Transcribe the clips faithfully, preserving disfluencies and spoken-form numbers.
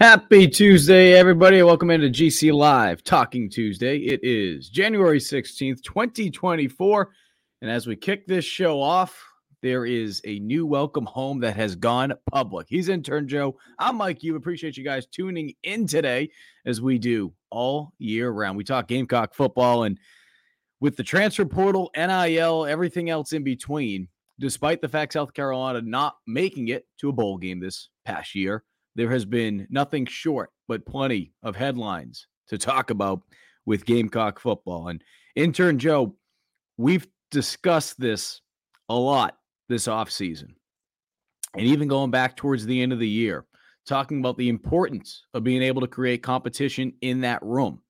Happy Tuesday, everybody. Welcome into G C Live, Talking Tuesday. It is January sixteenth, twenty twenty-four. And as we kick this show off, there is a new welcome home that has gone public. He's Intern Joe. I'm Mike. You appreciate you guys tuning in today as we do all year round. We talk Gamecock football, and with the transfer portal, N I L, everything else in between, despite the fact South Carolina not making it to a bowl game this past year, there has been nothing short but plenty of headlines to talk about with Gamecock football. And Intern Joe, we've discussed this a lot this offseason, and even going back towards the end of the year, talking about the importance of being able to create competition in that room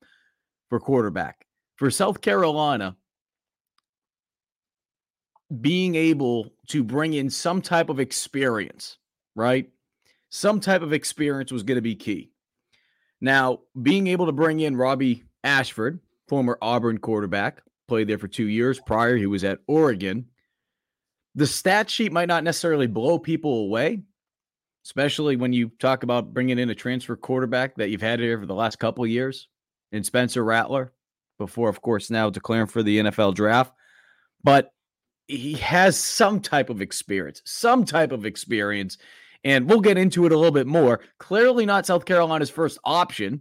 for quarterback. For South Carolina, being able to bring in some type of experience, right? Some type of experience was going to be key. Now, being able to bring in Robby Ashford, former Auburn quarterback, played there for two years prior. He was at Oregon. The stat sheet might not necessarily blow people away, especially when you talk about bringing in a transfer quarterback that you've had here for the last couple of years, and Spencer Rattler, before, of course, now declaring for the N F L draft. But he has some type of experience, some type of experience. And we'll get into it a little bit more. Clearly not South Carolina's first option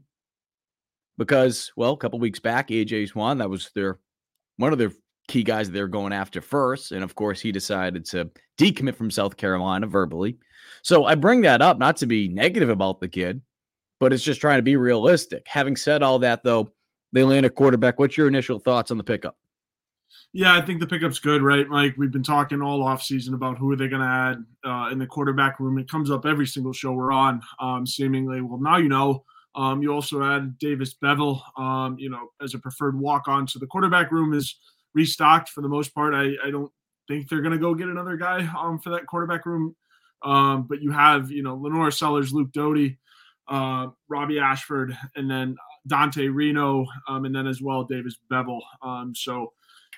because, well, a couple weeks back, A J. Swan, that was their one of their key guys they're going after first. And, of course, he decided to decommit from South Carolina verbally. So I bring that up not to be negative about the kid, but it's just trying to be realistic. Having said all that, though, they land a quarterback. What's your initial thoughts on the pickup? Yeah, I think the pickup's good, right, Mike? We've been talking all offseason about who are they going to add uh, in the quarterback room. It comes up every single show we're on, um, seemingly. Well, now you know. Um, you also add Davis Beville, um, you know, as a preferred walk-on. So the quarterback room is restocked for the most part. I, I don't think they're going to go get another guy um, for that quarterback room. Um, but you have, you know, Lenore Sellers, Luke Doty, uh, Robby Ashford, and then Dante Reno, um, and then as well Davis Beville. Um, so,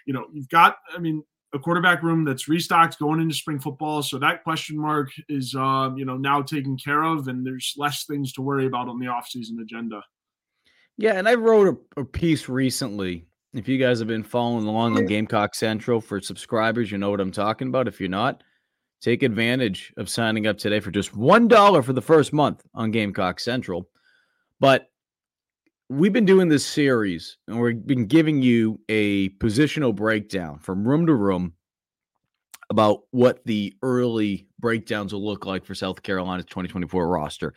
you know, you've got, I mean, a quarterback room that's restocked going into spring football. So that question mark is, uh, you know, now taken care of, and there's less things to worry about on the offseason agenda. Yeah, and I wrote a, a piece recently. If you guys have been following along on Gamecock Central for subscribers, you know what I'm talking about. If you're not, take advantage of signing up today for just one dollar for the first month on Gamecock Central. But we've been doing this series, and we've been giving you a positional breakdown from room to room about what the early breakdowns will look like for South Carolina's twenty twenty-four roster.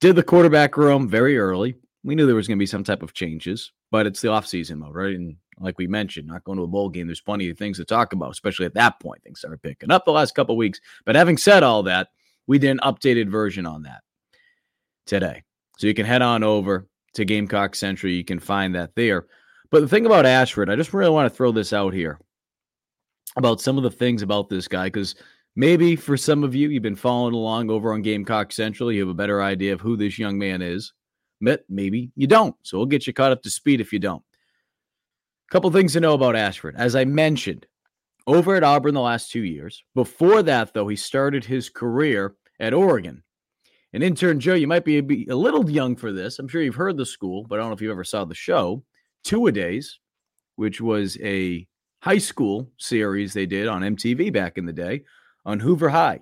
Did the quarterback room very early. We knew there was going to be some type of changes, but it's the offseason mode, right? And like we mentioned, not going to a bowl game, there's plenty of things to talk about, especially at that point. Things started picking up the last couple of weeks. But having said all that, we did an updated version on that today. So you can head on over to Gamecock Central. You can find that there. But the thing about Ashford, I just really want to throw this out here about some of the things about this guy, because maybe for some of you, you've been following along over on Gamecock Central. You have a better idea of who this young man is. But maybe you don't. So we'll get you caught up to speed if you don't. A couple things to know about Ashford. As I mentioned, over at Auburn the last two years. Before that, though, he started his career at Oregon. And Intern Joe, you might be a little young for this. I'm sure you've heard the school, but I don't know if you ever saw the show. Two-a-days, which was a high school series they did on M T V back in the day on Hoover High.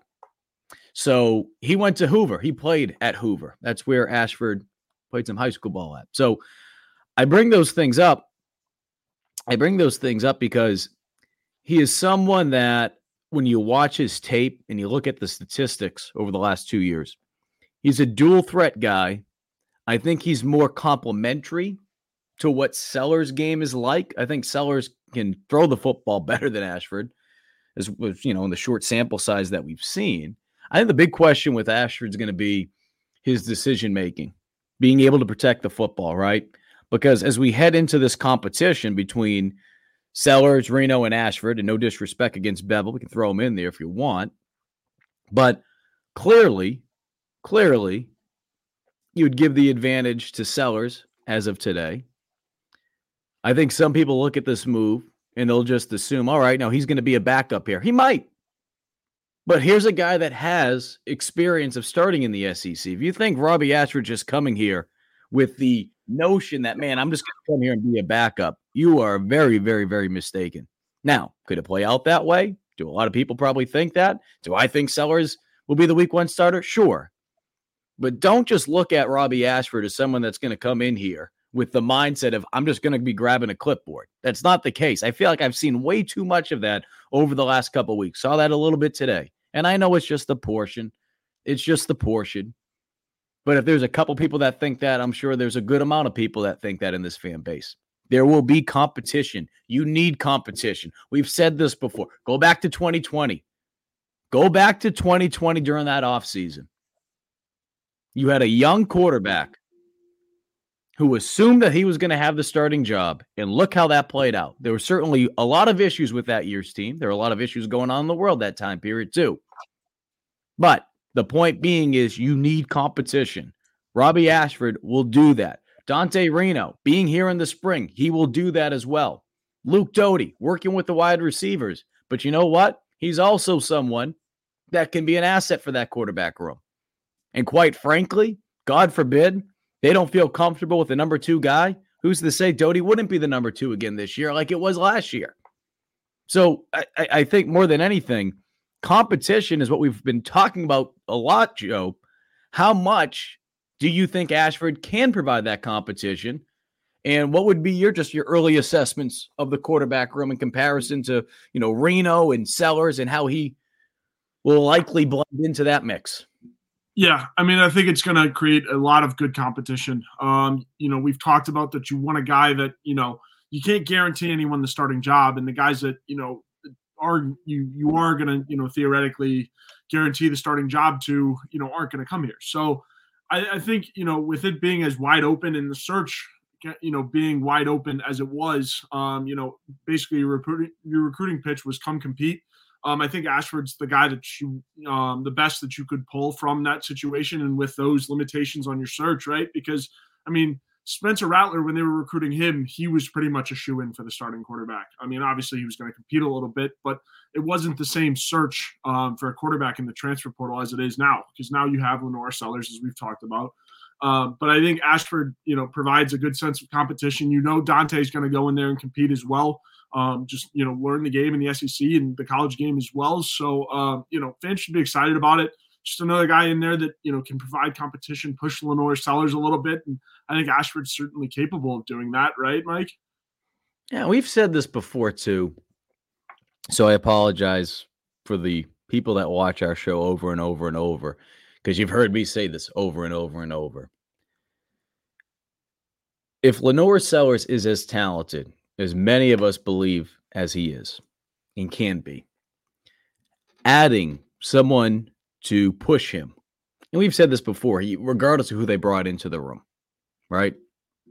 So he went to Hoover. He played at Hoover. That's where Ashford played some high school ball at. So I bring those things up. I bring those things up because he is someone that when you watch his tape and you look at the statistics over the last two years, he's a dual threat guy. I think he's more complementary to what Sellers' game is like. I think Sellers can throw the football better than Ashford, as you know, in the short sample size that we've seen. I think the big question with Ashford is going to be his decision-making, being able to protect the football, right? Because as we head into this competition between Sellers, Reno, and Ashford, and no disrespect against Beville, we can throw him in there if you want. But clearly, clearly, you would give the advantage to Sellers as of today. I think some people look at this move and they'll just assume, all right, now he's going to be a backup here. He might. But here's a guy that has experience of starting in the S E C. If you think Robby Ashford just coming here with the notion that, man, I'm just going to come here and be a backup, you are very, very, very mistaken. Now, could it play out that way? Do a lot of people probably think that? Do I think Sellers will be the week one starter? Sure. But don't just look at Robby Ashford as someone that's going to come in here with the mindset of, I'm just going to be grabbing a clipboard. That's not the case. I feel like I've seen way too much of that over the last couple of weeks. Saw that a little bit today. And I know it's just the portion. It's just the portion. But if there's a couple people that think that, I'm sure there's a good amount of people that think that in this fan base. There will be competition. You need competition. We've said this before. Go back to twenty twenty. Go back to twenty twenty during that offseason. You had a young quarterback who assumed that he was going to have the starting job, and look how that played out. There were certainly a lot of issues with that year's team. There were a lot of issues going on in the world that time period, too. But the point being is you need competition. Robby Ashford will do that. Dante Reno, being here in the spring, he will do that as well. Luke Doty, working with the wide receivers. But you know what? He's also someone that can be an asset for that quarterback room. And quite frankly, God forbid, they don't feel comfortable with the number two guy. Who's to say Doty wouldn't be the number two again this year like it was last year? So I, I think more than anything, competition is what we've been talking about a lot, Joe. How much do you think Ashford can provide that competition? And what would be your just your early assessments of the quarterback room in comparison to, you know, Reno and Sellers and how he will likely blend into that mix? Yeah, I mean, I think it's going to create a lot of good competition. Um, you know, we've talked about that you want a guy that, you know, you can't guarantee anyone the starting job. And the guys that, you know, are you you are going to, you know, theoretically guarantee the starting job to, you know, aren't going to come here. So I, I think, you know, with it being as wide open and the search, you know, being wide open as it was, um, you know, basically your recruiting, your recruiting pitch was come compete. Um, I think Ashford's the guy that you, um, the best that you could pull from that situation and with those limitations on your search, right? Because, I mean, Spencer Rattler, when they were recruiting him, he was pretty much a shoo-in for the starting quarterback. I mean, obviously he was going to compete a little bit, but it wasn't the same search um, for a quarterback in the transfer portal as it is now, because now you have Lenore Sellers, as we've talked about. Um, but I think Ashford, you know, provides a good sense of competition. You know, Dante's going to go in there and compete as well. Um, just, you know, learn the game in the S E C and the college game as well. So, uh, you know, fans should be excited about it. Just another guy in there that, you know, can provide competition, push Lenore Sellers a little bit. And I think Ashford's certainly capable of doing that. Right, Mike? Yeah, we've said this before too. So I apologize for the people that watch our show over and over and over, because you've heard me say this over and over and over. If Lenore Sellers is as talented as many of us believe as he is and can be, adding someone to push him, and we've said this before, he, regardless of who they brought into the room, right?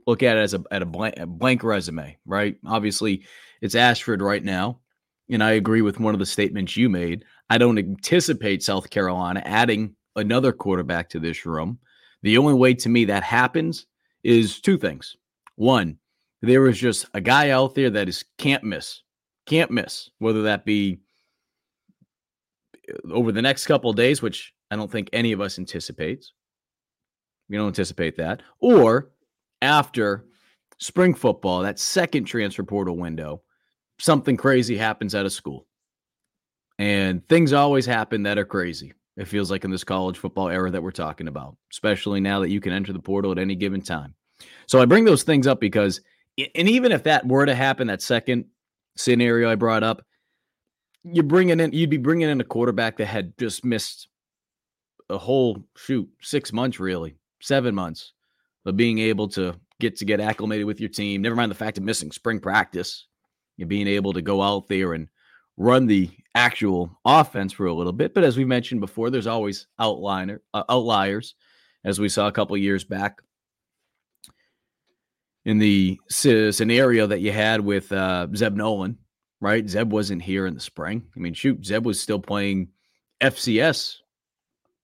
Look at it as a, at a, blank, a blank resume, right? Obviously, it's Ashford right now, and I agree with one of the statements you made. I don't anticipate South Carolina adding another quarterback to this room. The only way to me that happens is two things. One, there is just a guy out there that is can't miss, can't miss, whether that be over the next couple of days, which I don't think any of us anticipates. We don't anticipate that. Or after spring football, that second transfer portal window, something crazy happens at a school. And things always happen that are crazy, it feels like, in this college football era that we're talking about, especially now that you can enter the portal at any given time. So I bring those things up because, and even if that were to happen, that second scenario I brought up, you're bringing in, you'd be bringing in a quarterback that had just missed a whole, shoot, six months, really, seven months of being able to get to get acclimated with your team. Never mind the fact of missing spring practice and being able to go out there and run the actual offense for a little bit. But as we mentioned before, there's always outliner, uh, outliers, as we saw a couple of years back in the scenario that you had with uh, Zeb Noland, right? Zeb wasn't here in the spring. I mean, shoot, Zeb was still playing F C S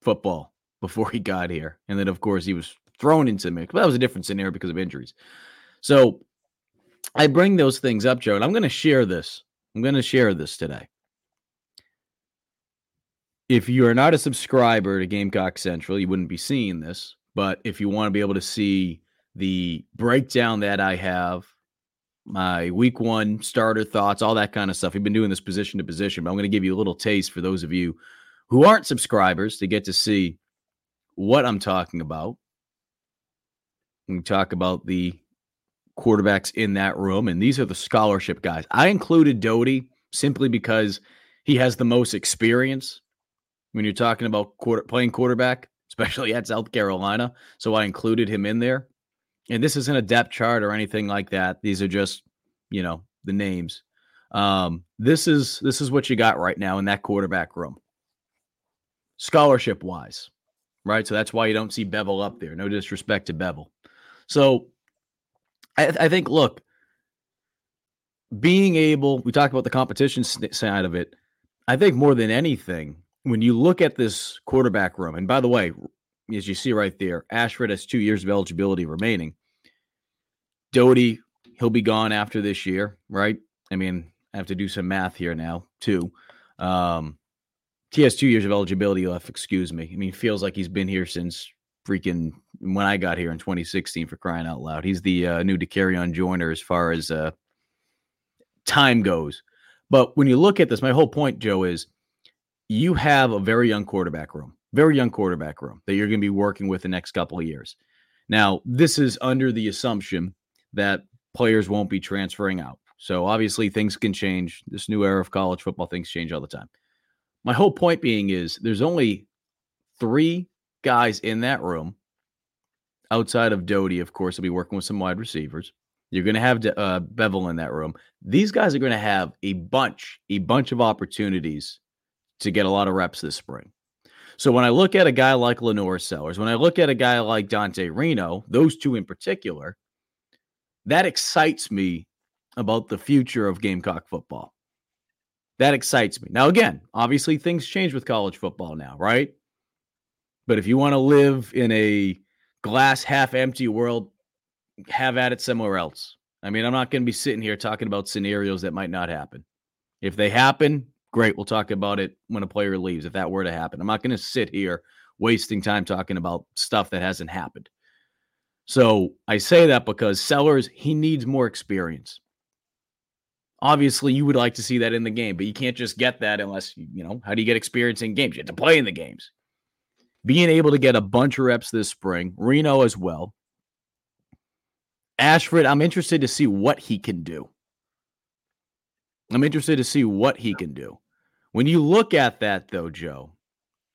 football before he got here. And then, of course, he was thrown into the mix. But that was a different scenario because of injuries. So I bring those things up, Joe, and I'm going to share this. I'm going to share this today. If you are not a subscriber to Gamecock Central, you wouldn't be seeing this. But if you want to be able to see the breakdown that I have, my week one starter thoughts, all that kind of stuff. We've been doing this position to position, but I'm going to give you a little taste for those of you who aren't subscribers to get to see what I'm talking about. We talk about the quarterbacks in that room, and these are the scholarship guys. I included Doty simply because he has the most experience when you're talking about quarter, playing quarterback, especially at South Carolina. So I included him in there. And this isn't a depth chart or anything like that. These are just, you know, the names. Um, this is this is what you got right now in that quarterback room, scholarship-wise, right? So that's why you don't see Beville up there. No disrespect to Beville. So I, I think, look, being able, we talked about the competition side of it. I think more than anything, when you look at this quarterback room, and by the way, as you see right there, Ashford has two years of eligibility remaining. Doty, he'll be gone after this year, right? I mean, I have to do some math here now, too. Um, he has two years of eligibility left, excuse me. I mean, feels like he's been here since freaking when I got here in twenty sixteen, for crying out loud. He's the uh, new DeCarrion Joyner as far as uh, time goes. But when you look at this, my whole point, Joe, is you have a very young quarterback room. Very young quarterback room that you're going to be working with the next couple of years. Now, this is under the assumption that players won't be transferring out. So obviously things can change. This new era of college football, things change all the time. My whole point being is there's only three guys in that room outside of Doty. Of course, he'll be working with some wide receivers. You're going to have uh, Beville in that room. These guys are going to have a bunch, a bunch of opportunities to get a lot of reps this spring. So when I look at a guy like Lenore Sellers, when I look at a guy like Dante Reno, those two in particular, that excites me about the future of Gamecock football. That excites me. Now, again, obviously things change with college football now, right? But if you want to live in a glass half empty world, have at it somewhere else. I mean, I'm not going to be sitting here talking about scenarios that might not happen. If they happen, great, we'll talk about it when a player leaves, if that were to happen. I'm not going to sit here wasting time talking about stuff that hasn't happened. So I say that because Sellers, he needs more experience. Obviously, you would like to see that in the game, but you can't just get that unless, you know, how do you get experience in games? You have to play in the games. Being able to get a bunch of reps this spring, Reno as well. Ashford, I'm interested to see what he can do. I'm interested to see what he can do. When you look at that, though, Joe,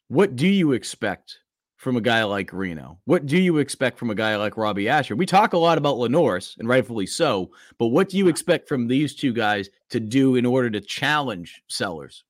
what do you expect from a guy like Reno? What do you expect from a guy like Robby Ashford? We talk a lot about Lenore's, and rightfully so, but what do you expect from these two guys to do in order to challenge Sellers?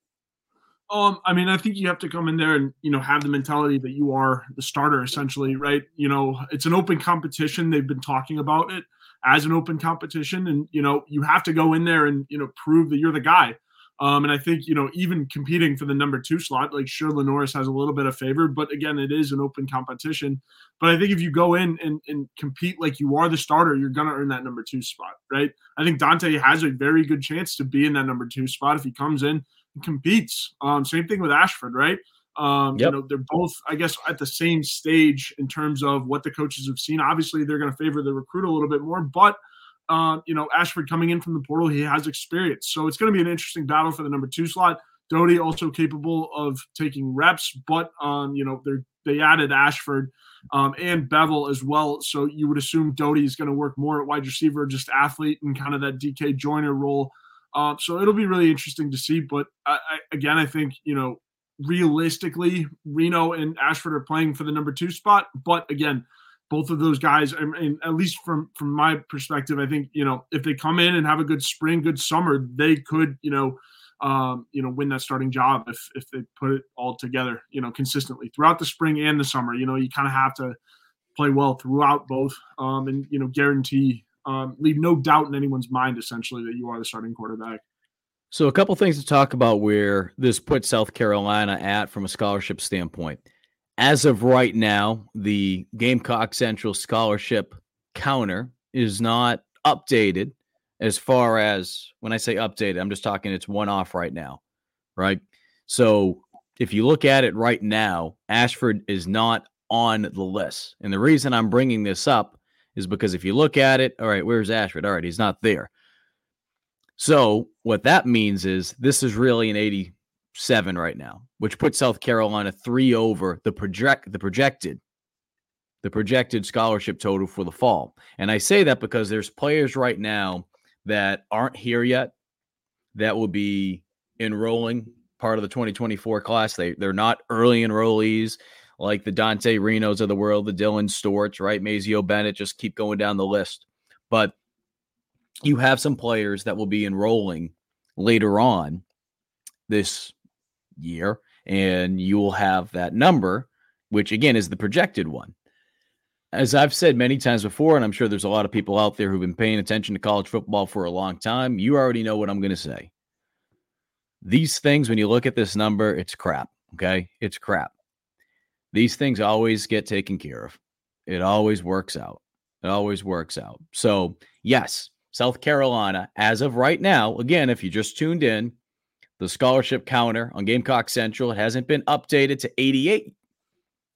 Um, I mean, I think you have to come in there and, you know, have the mentality that you are the starter, essentially, right? You know, it's an open competition. They've been talking about it as an open competition, and, you know, you have to go in there and, you know, prove that you're the guy. Um, and I think, you know, even competing for the number two slot, like, sure, Lenore's has a little bit of favor, but again, it is an open competition. But I think if you go in and, and compete like you are the starter, you're going to earn that number two spot, right? I think Dante has a very good chance to be in that number two spot if he comes in and competes. Um, same thing with Ashford, right? Um, yep. You know, they're both, I guess, at the same stage in terms of what the coaches have seen. Obviously, they're going to favor the recruit a little bit more, but uh, you know, Ashford coming in from the portal. He has experience. So it's going to be an interesting battle for the number two slot. Doty also capable of taking reps, but, um, you know, they they added Ashford um, and Beville as well. So you would assume Doty is going to work more at wide receiver, just athlete and kind of that D K Joyner role. Uh, so it'll be really interesting to see. But, I, I, again, I think, you know, realistically, Reno and Ashford are playing for the number two spot. But, again, both of those guys, I mean, at least from, from my perspective, I think, you know, if they come in and have a good spring, good summer, they could, you know, um, you know, win that starting job if if they put it all together, you know, consistently throughout the spring and the summer. You know, you kind of have to play well throughout both, um, and, you know, guarantee, um, leave no doubt in anyone's mind, essentially, that you are the starting quarterback. So a couple things to talk about where this puts South Carolina at from a scholarship standpoint. As of right now, the Gamecock Central scholarship counter is not updated. As far as when I say updated, I'm just talking it's one off right now, right? So if you look at it right now, Ashford is not on the list. And the reason I'm bringing this up is because if you look at it, all right, where's Ashford? All right, he's not there. So what that means is this is really an eighty-seven right now, which puts South Carolina three over the project the projected the projected scholarship total for the fall. And I say that because there's players right now that aren't here yet that will be enrolling part of the twenty twenty-four class. They, they're not early enrollees like the Dante Renos of the world, the Dylan Storch, right? Mazio Bennett, just keep going down the list. But you have some players that will be enrolling later on this year, and you will have that number, which again is the projected one. As I've said many times before, and I'm sure there's a lot of people out there who've been paying attention to college football for a long time, you already know what I'm going to say. These things, when you look at this number, it's crap, okay? It's crap. These things always get taken care of. It always works out. It always works out. So, yes, South Carolina, as of right now, again, if you just tuned in, the scholarship counter on Gamecock Central, it hasn't been updated to eighty-eight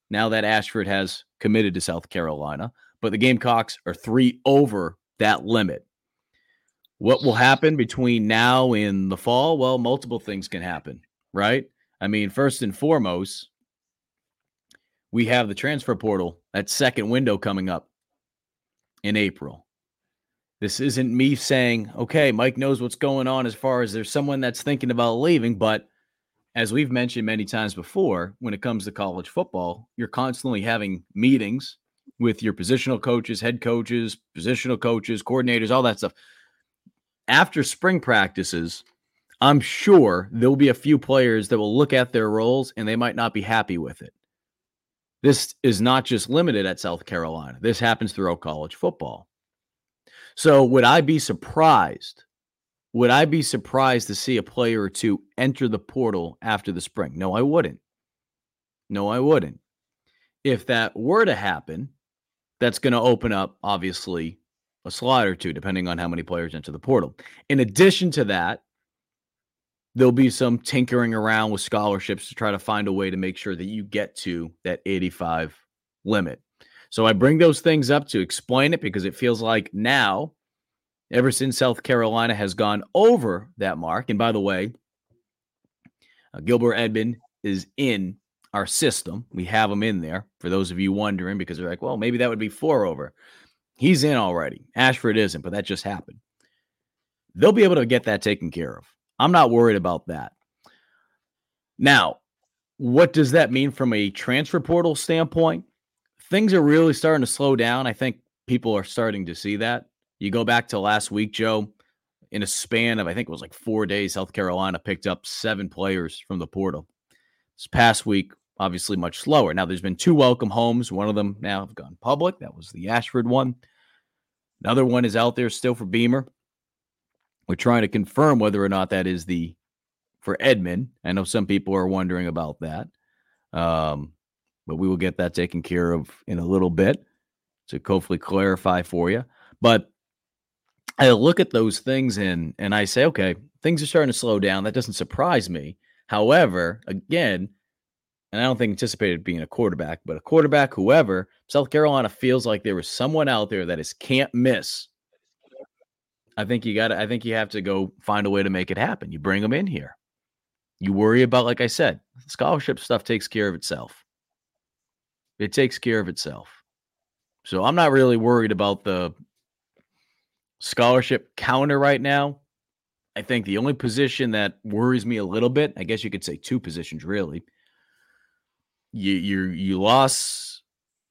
now that Ashford has committed to South Carolina, but the Gamecocks are three over that limit. What will happen between now and the fall? Well, multiple things can happen, right? I mean, first and foremost, we have the transfer portal, that second window coming up in April. This isn't me saying, okay, Mike knows what's going on as far as there's someone that's thinking about leaving, but as we've mentioned many times before, when it comes to college football, you're constantly having meetings with your positional coaches, head coaches, positional coaches, coordinators, all that stuff. After spring practices, I'm sure there'll be a few players that will look at their roles and they might not be happy with it. This is not just limited at South Carolina. This happens throughout college football. So would I be surprised? Would I be surprised to see a player or two enter the portal after the spring? No, I wouldn't. No, I wouldn't. If that were to happen, that's going to open up, obviously, a slot or two, depending on how many players enter the portal. In addition to that, there'll be some tinkering around with scholarships to try to find a way to make sure that you get to that eighty-five limit. So I bring those things up to explain it because it feels like now, ever since South Carolina has gone over that mark, and by the way, uh, Gilbert Edmond is in our system. We have him in there, for those of you wondering, because they're like, well, maybe that would be four over. He's in already. Ashford isn't, but that just happened. They'll be able to get that taken care of. I'm not worried about that. Now, what does that mean from a transfer portal standpoint? Things are really starting to slow down. I think people are starting to see that. You go back to last week, Joe, in a span of, I think it was like four days, South Carolina picked up seven players from the portal. This past week, obviously much slower. Now, there's been two welcome homes. One of them now have gone public. That was the Ashford one. Another one is out there still for Beamer. We're trying to confirm whether or not that is the for Edmond. I know some people are wondering about that. Um, but we will get that taken care of in a little bit to hopefully clarify for you. But I look at those things and, and I say, okay, things are starting to slow down. That doesn't surprise me. However, again, and I don't think anticipated being a quarterback, but a quarterback, whoever, South Carolina feels like there was someone out there that is can't miss I think you got to, I think you have to go find a way to make it happen. You bring them in here. You worry about, like I said, scholarship stuff takes care of itself. It takes care of itself. So I'm not really worried about the scholarship calendar right now. I think the only position that worries me a little bit, I guess you could say two positions really. You you you lost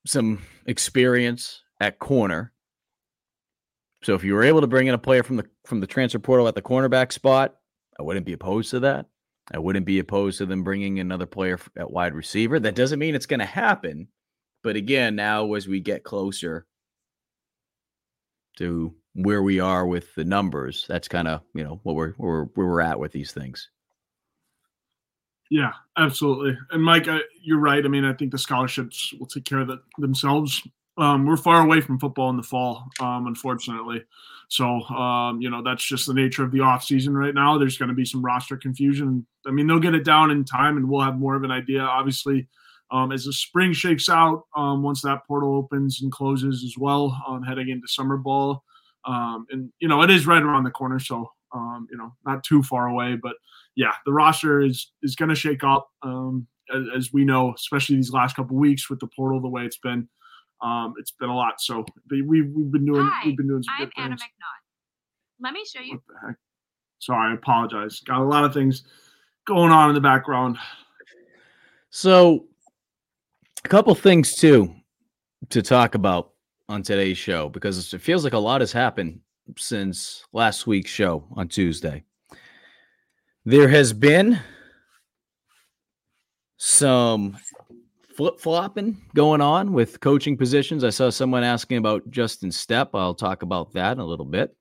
some experience at corner. So if you were able to bring in a player from the from the transfer portal at the cornerback spot, I wouldn't be opposed to that. I wouldn't be opposed to them bringing another player at wide receiver. That doesn't mean it's going to happen. But again, now as we get closer to where we are with the numbers, that's kind of, you know, what we're, where we're, we're at with these things. Yeah, absolutely. And Mike, I, you're right. I mean, I think the scholarships will take care of that themselves. Um, we're far away from football in the fall, um, unfortunately. So, um, you know, that's just the nature of the off season right now. There's going to be some roster confusion. I mean, they'll get it down in time and we'll have more of an idea, obviously, um, as the spring shakes out, um, once that portal opens and closes as well, um, heading into summer ball. Um, and, you know, it is right around the corner. So, um, you know, not too far away, but yeah, the roster is, is going to shake up, um, as, as we know, especially these last couple of weeks with the portal, the way it's been. Um, it's been a lot, so we've we've been doing Hi, we've been doing some I'm good Anna things. McNaught. Let me show you. What the heck? Sorry, I apologize. Got a lot of things going on in the background. So, a couple things too to talk about on today's show because it feels like a lot has happened since last week's show on Tuesday. There has been some flip-flopping going on with coaching positions. I saw someone asking about Justin Stepp. I'll talk about that in a little bit.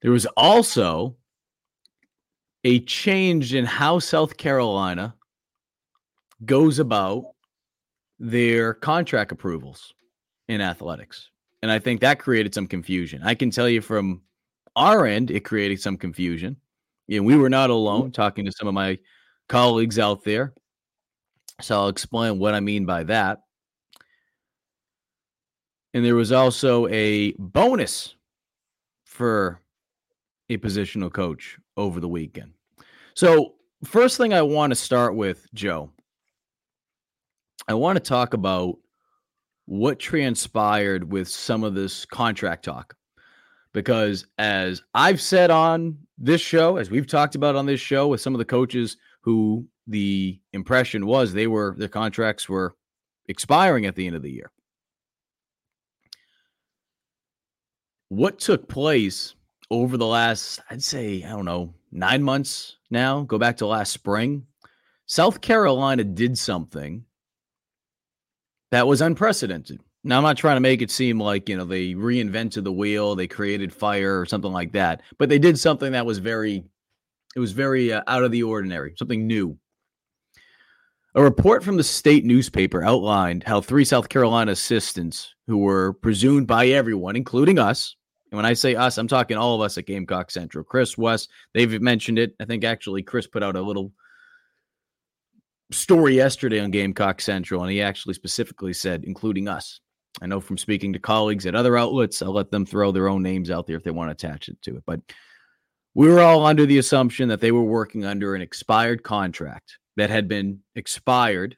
There was also a change in how South Carolina goes about their contract approvals in athletics. And I think that created some confusion. I can tell you from our end, it created some confusion. And we were not alone, talking to some of my colleagues out there. So I'll explain what I mean by that. And there was also a bonus for a positional coach over the weekend. So first thing I want to start with, Joe, I want to talk about what transpired with some of this contract talk. Because as I've said on this show, as we've talked about on this show with some of the coaches who the impression was they were, their contracts were expiring at the end of the year. What took place over the last, I'd say, I don't know, nine months now, go back to last spring, South Carolina did something that was unprecedented. Now, I'm not trying to make it seem like, you know, they reinvented the wheel, they created fire or something like that, but they did something that was very, it was very uh, out of the ordinary, something new. A report from the state newspaper outlined how three South Carolina assistants who were presumed by everyone, including us, and when I say us, I'm talking all of us at Gamecock Central, Chris, West, they've mentioned it. I think actually Chris put out a little story yesterday on Gamecock Central, and he actually specifically said, including us. I know from speaking to colleagues at other outlets, I'll let them throw their own names out there if they want to attach it to it. But we were all under the assumption that they were working under an expired contract that had been expired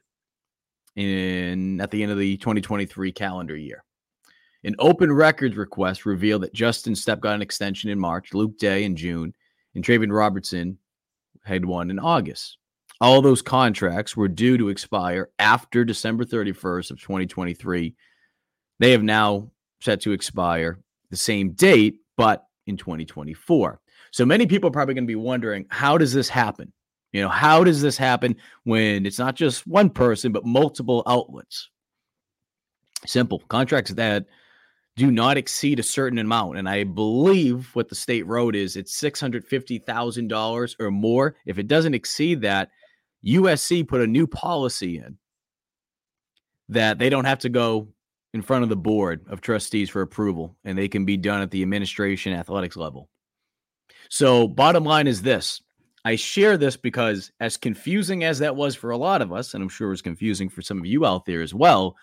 in at the end of the twenty twenty-three calendar year. An open records request revealed that Justin Stepp got an extension in March, Luke Doty in June, and Trovon Robertson had one in August. All those contracts were due to expire after December thirty-first of twenty twenty-three. They have now set to expire the same date, but in twenty twenty-four. So many people are probably going to be wondering, how does this happen? You know, how does this happen when it's not just one person, but multiple outlets? Simple. Contracts that do not exceed a certain amount. And I believe what the state road is, it's six hundred fifty thousand dollars or more. If it doesn't exceed that, U S C put a new policy in that they don't have to go in front of the board of trustees for approval, and they can be done at the administration athletics level. So bottom line is this. I share this because as confusing as that was for a lot of us, and I'm sure it was confusing for some of you out there as well,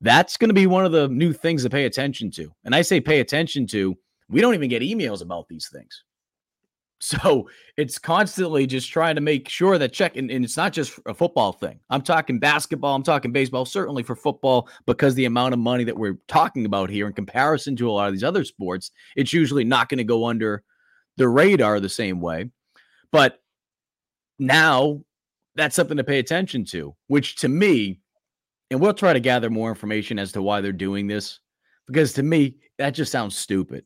that's going to be one of the new things to pay attention to. And I say pay attention to, We don't even get emails about these things. So it's constantly just trying to make sure that check, and, and it's not just a football thing. I'm talking basketball, I'm talking baseball, certainly for football, because the amount of money that we're talking about here in comparison to a lot of these other sports, it's usually not going to go under the radar the same way. But now that's something to pay attention to, which to me, and we'll try to gather more information as to why they're doing this, because to me, that just sounds stupid.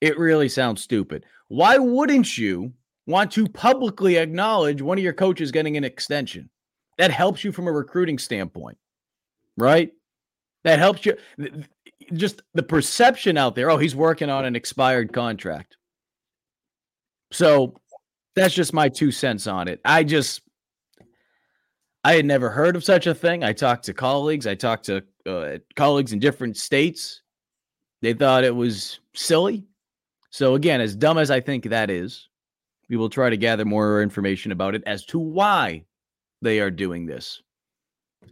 It really sounds stupid. Why wouldn't you want to publicly acknowledge one of your coaches getting an extension? That helps you from a recruiting standpoint, right? That helps you. Just the perception out there, oh, he's working on an expired contract. So that's just my two cents on it. I just, I had never heard of such a thing. I talked to colleagues. I talked to uh, colleagues in different states. They thought it was silly. So again, as dumb as I think that is, we will try to gather more information about it as to why they are doing this.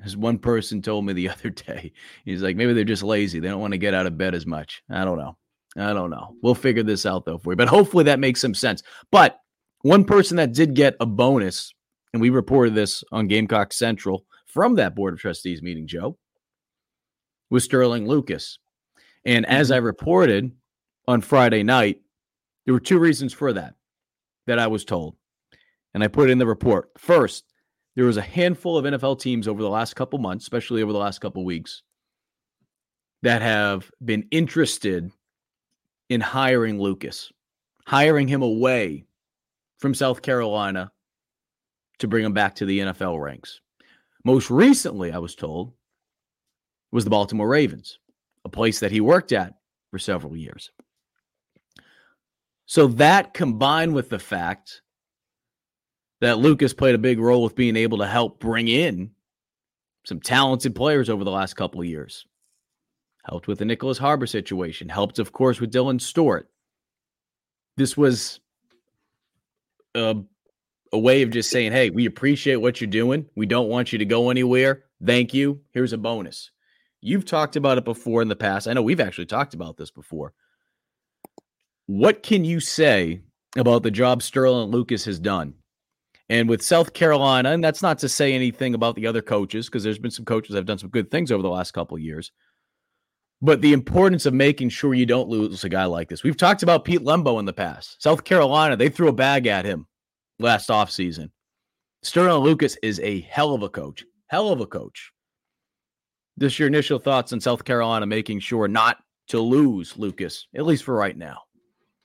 As one person told me the other day, he's like, maybe they're just lazy. They don't want to get out of bed as much. I don't know. I don't know. We'll figure this out though for you, but hopefully that makes some sense. But one person that did get a bonus, and we reported this on Gamecock Central from that Board of Trustees meeting, Joe, was Sterling Lucas. And as I reported on Friday night, there were two reasons for that, that I was told. And I put it in the report. First, there was a handful of N F L teams over the last couple months, especially over the last couple weeks, that have been interested in hiring Lucas, hiring him away from South Carolina to bring him back to the N F L ranks. Most recently, I was told, was the Baltimore Ravens, a place that he worked at for several years. So that combined with the fact that Lucas played a big role with being able to help bring in some talented players over the last couple of years. Helped with the Nicholas Harbor situation. Helped, of course, with Dylan Stewart. This was a, a way of just saying, hey, we appreciate what you're doing. We don't want you to go anywhere. Thank you. Here's a bonus. You've talked about it before in the past. I know we've actually talked about this before. What can you say about the job Sterling Lucas has done? And with South Carolina, and that's not to say anything about the other coaches, because there's been some coaches that have done some good things over the last couple of years. But the importance of making sure you don't lose a guy like this. We've talked about Pete Lembo in the past. South Carolina, they threw a bag at him last offseason. Sterling Lucas is a hell of a coach. Hell of a coach. Just your initial thoughts on South Carolina making sure not to lose Lucas, at least for right now.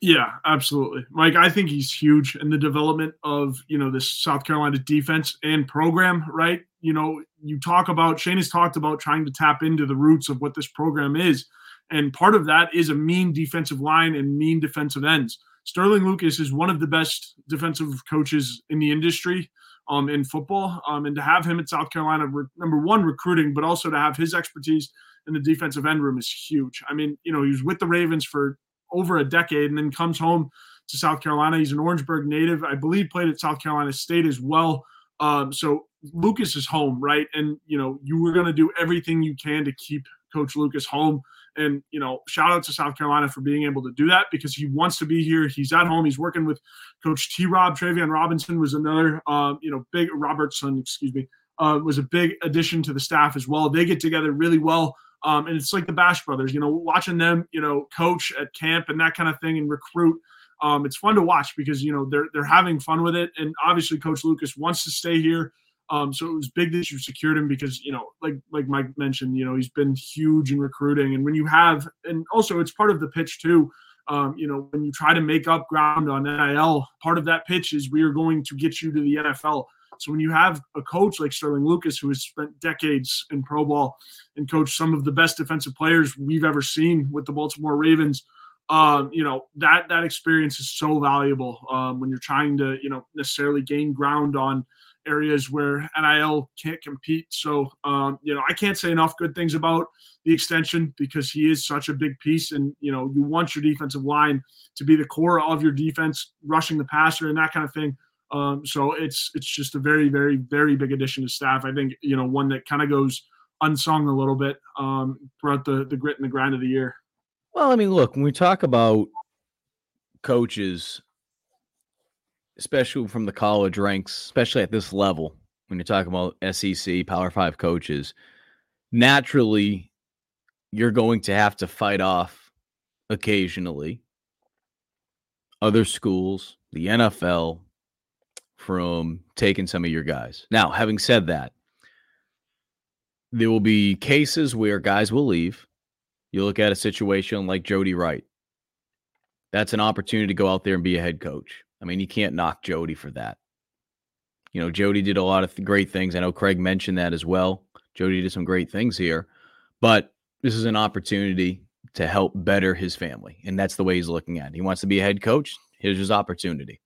Yeah, absolutely. Mike, I think he's huge in the development of, you know, this South Carolina defense and program, right? You know, you talk about, Shane has talked about trying to tap into the roots of what this program is. And part of that is a mean defensive line and mean defensive ends. Sterling Lucas is one of the best defensive coaches in the industry. Um, in football, um, and to have him at South Carolina, re- number one, recruiting, but also to have his expertise in the defensive end room is huge. I mean, you know, he was with the Ravens for over a decade and then comes home to South Carolina. He's an Orangeburg native, I believe played at South Carolina State as well. Um, so Lucas is home, right? And, you know, you were going to do everything you can to keep Coach Lucas home. And, you know, shout out to South Carolina for being able to do that because he wants to be here. He's at home. He's working with Coach T. Rob. Trevon Robinson was another, um, you know, big Robertson, excuse me, uh, was a big addition to the staff as well. They get together really well. Um, and it's like the Bash brothers, you know, watching them, you know, coach at camp and that kind of thing and recruit. Um, it's fun to watch because, you know, they're, they're having fun with it. And obviously Coach Lucas wants to stay here. Um, so it was big that you secured him because, you know, like like Mike mentioned, you know, he's been huge in recruiting. And when you have – and also it's part of the pitch too. Um, you know, when you try to make up ground on N I L, part of that pitch is we are going to get you to the N F L. So when you have a coach like Sterling Lucas who has spent decades in pro ball and coached some of the best defensive players we've ever seen with the Baltimore Ravens, um, you know, that that experience is so valuable um, when you're trying to, you know, necessarily gain ground on – areas where N I L can't compete. So, um, you know, I can't say enough good things about the extension because he is such a big piece. And, you know, you want your defensive line to be the core of your defense, rushing the passer and that kind of thing. Um, so it's it's just a very, very, very big addition to staff. I think, you know, one that kind of goes unsung a little bit um, throughout the, the grit and the grind of the year. Well, I mean, look, when we talk about coaches, especially from the college ranks, especially at this level, when you're talking about S E C, Power Five coaches, naturally you're going to have to fight off occasionally other schools, the N F L, from taking some of your guys. Now, having said that, there will be cases where guys will leave. You look at a situation like Jody Wright. That's an opportunity to go out there and be a head coach. I mean, you can't knock Jody for that. You know, Jody did a lot of th- great things. I know Craig mentioned that as well. Jody did some great things here, but this is an opportunity to help better his family, and that's the way he's looking at it. He wants to be a head coach. Here's his opportunity.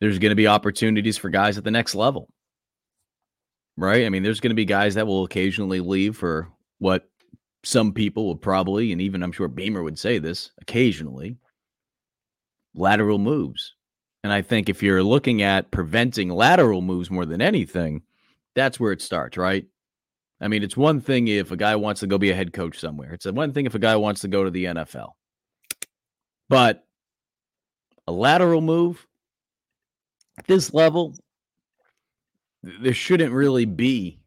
There's going to be opportunities for guys at the next level, right? I mean, there's going to be guys that will occasionally leave for what some people will probably, and even I'm sure Beamer would say this, occasionally, lateral moves. And I think if you're looking at preventing lateral moves more than anything, that's where it starts, right? I mean, it's one thing if a guy wants to go be a head coach somewhere. It's one thing if a guy wants to go to the N F L. But a lateral move at this level, there shouldn't really be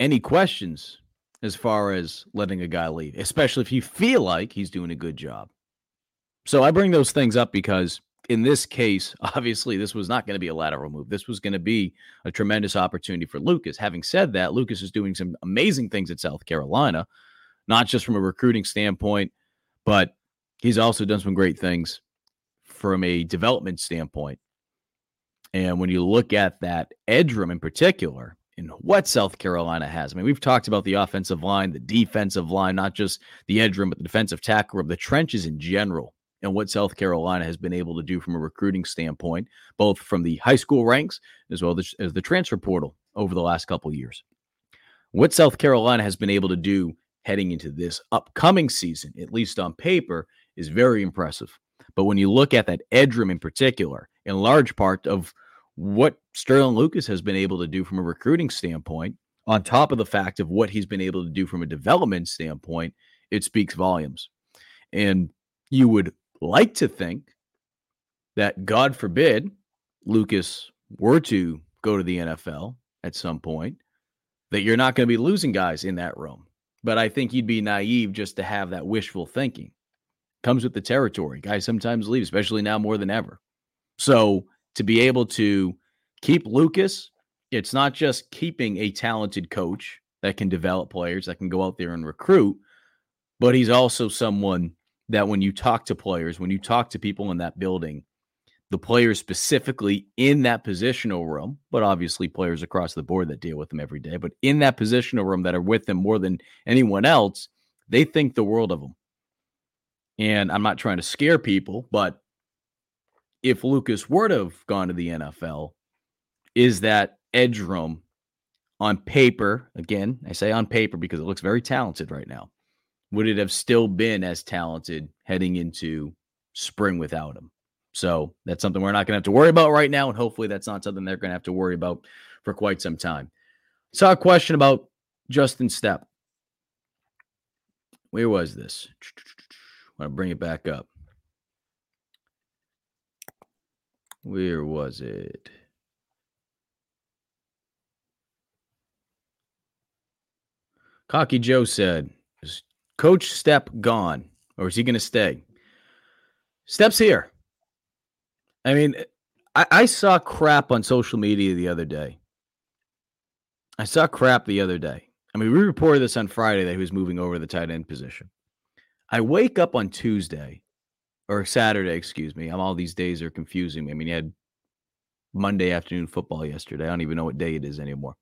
any questions as far as letting a guy leave, especially if you feel like he's doing a good job. So I bring those things up because in this case, obviously, this was not going to be a lateral move. This was going to be a tremendous opportunity for Lucas. Having said that, Lucas is doing some amazing things at South Carolina, not just from a recruiting standpoint, but he's also done some great things from a development standpoint. And when you look at that edge room in particular and what South Carolina has, I mean, we've talked about the offensive line, the defensive line, not just the edge room, but the defensive tackle room, the trenches in general, and what South Carolina has been able to do from a recruiting standpoint, both from the high school ranks as well as the transfer portal over the last couple of years. What South Carolina has been able to do heading into this upcoming season, at least on paper, is very impressive. But when you look at that edge room in particular, in large part of what Sterling Lucas has been able to do from a recruiting standpoint, on top of the fact of what he's been able to do from a development standpoint, it speaks volumes. And you would like to think that, God forbid, Lucas were to go to the N F L at some point, that you're not going to be losing guys in that room. But I think you'd be naive just to have that wishful thinking. Comes with the territory. Guys sometimes leave, especially now more than ever. So to be able to keep Lucas, it's not just keeping a talented coach that can develop players, that can go out there and recruit, but he's also someone that when you talk to players, when you talk to people in that building, the players specifically in that positional room, but obviously players across the board that deal with them every day, but in that positional room that are with them more than anyone else, they think the world of them. And I'm not trying to scare people, but if Lucas were to have gone to the N F L, is that edge room on paper, again, I say on paper because it looks very talented right now, would it have still been as talented heading into spring without him? So that's something we're not going to have to worry about right now, and hopefully that's not something they're going to have to worry about for quite some time. Saw a question about Justin Stepp. Where was this? I'm going to bring it back up. Where was it? Cocky Joe said, is Coach Stepp gone, or is he going to stay? Stepp's here. I mean, I, I saw crap on social media the other day. I saw crap the other day. I mean, we reported this on Friday that he was moving over to the tight end position. I wake up on Tuesday, or Saturday, excuse me. I'm, all these days are confusing me. I mean, you had Monday afternoon football yesterday. I don't even know what day it is anymore.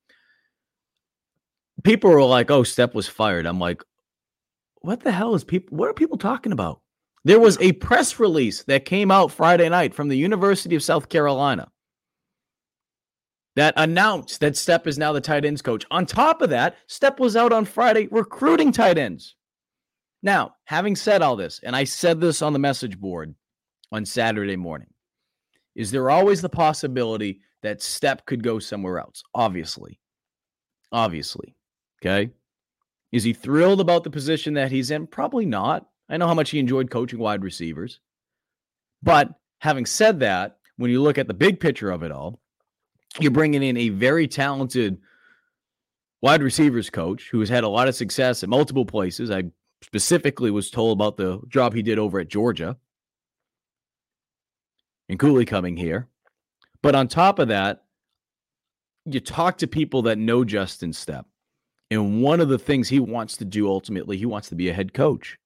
People were like, oh, Stepp was fired. I'm like, what the hell is people, what are people talking about? There was a press release that came out Friday night from the University of South Carolina that announced that Stepp is now the tight ends coach. On top of that, Stepp was out on Friday recruiting tight ends. Now, having said all this, and I said this on the message board on Saturday morning, is there always the possibility that Stepp could go somewhere else? Obviously. Obviously. Okay? Is he thrilled about the position that he's in? Probably not. I know how much he enjoyed coaching wide receivers. But having said that, when you look at the big picture of it all, you're bringing in a very talented wide receivers coach who has had a lot of success at multiple places. I specifically was told about the job he did over at Georgia and Cooley coming here. But on top of that, you talk to people that know Justin Stepp. And one of the things he wants to do ultimately, he wants to be a head coach.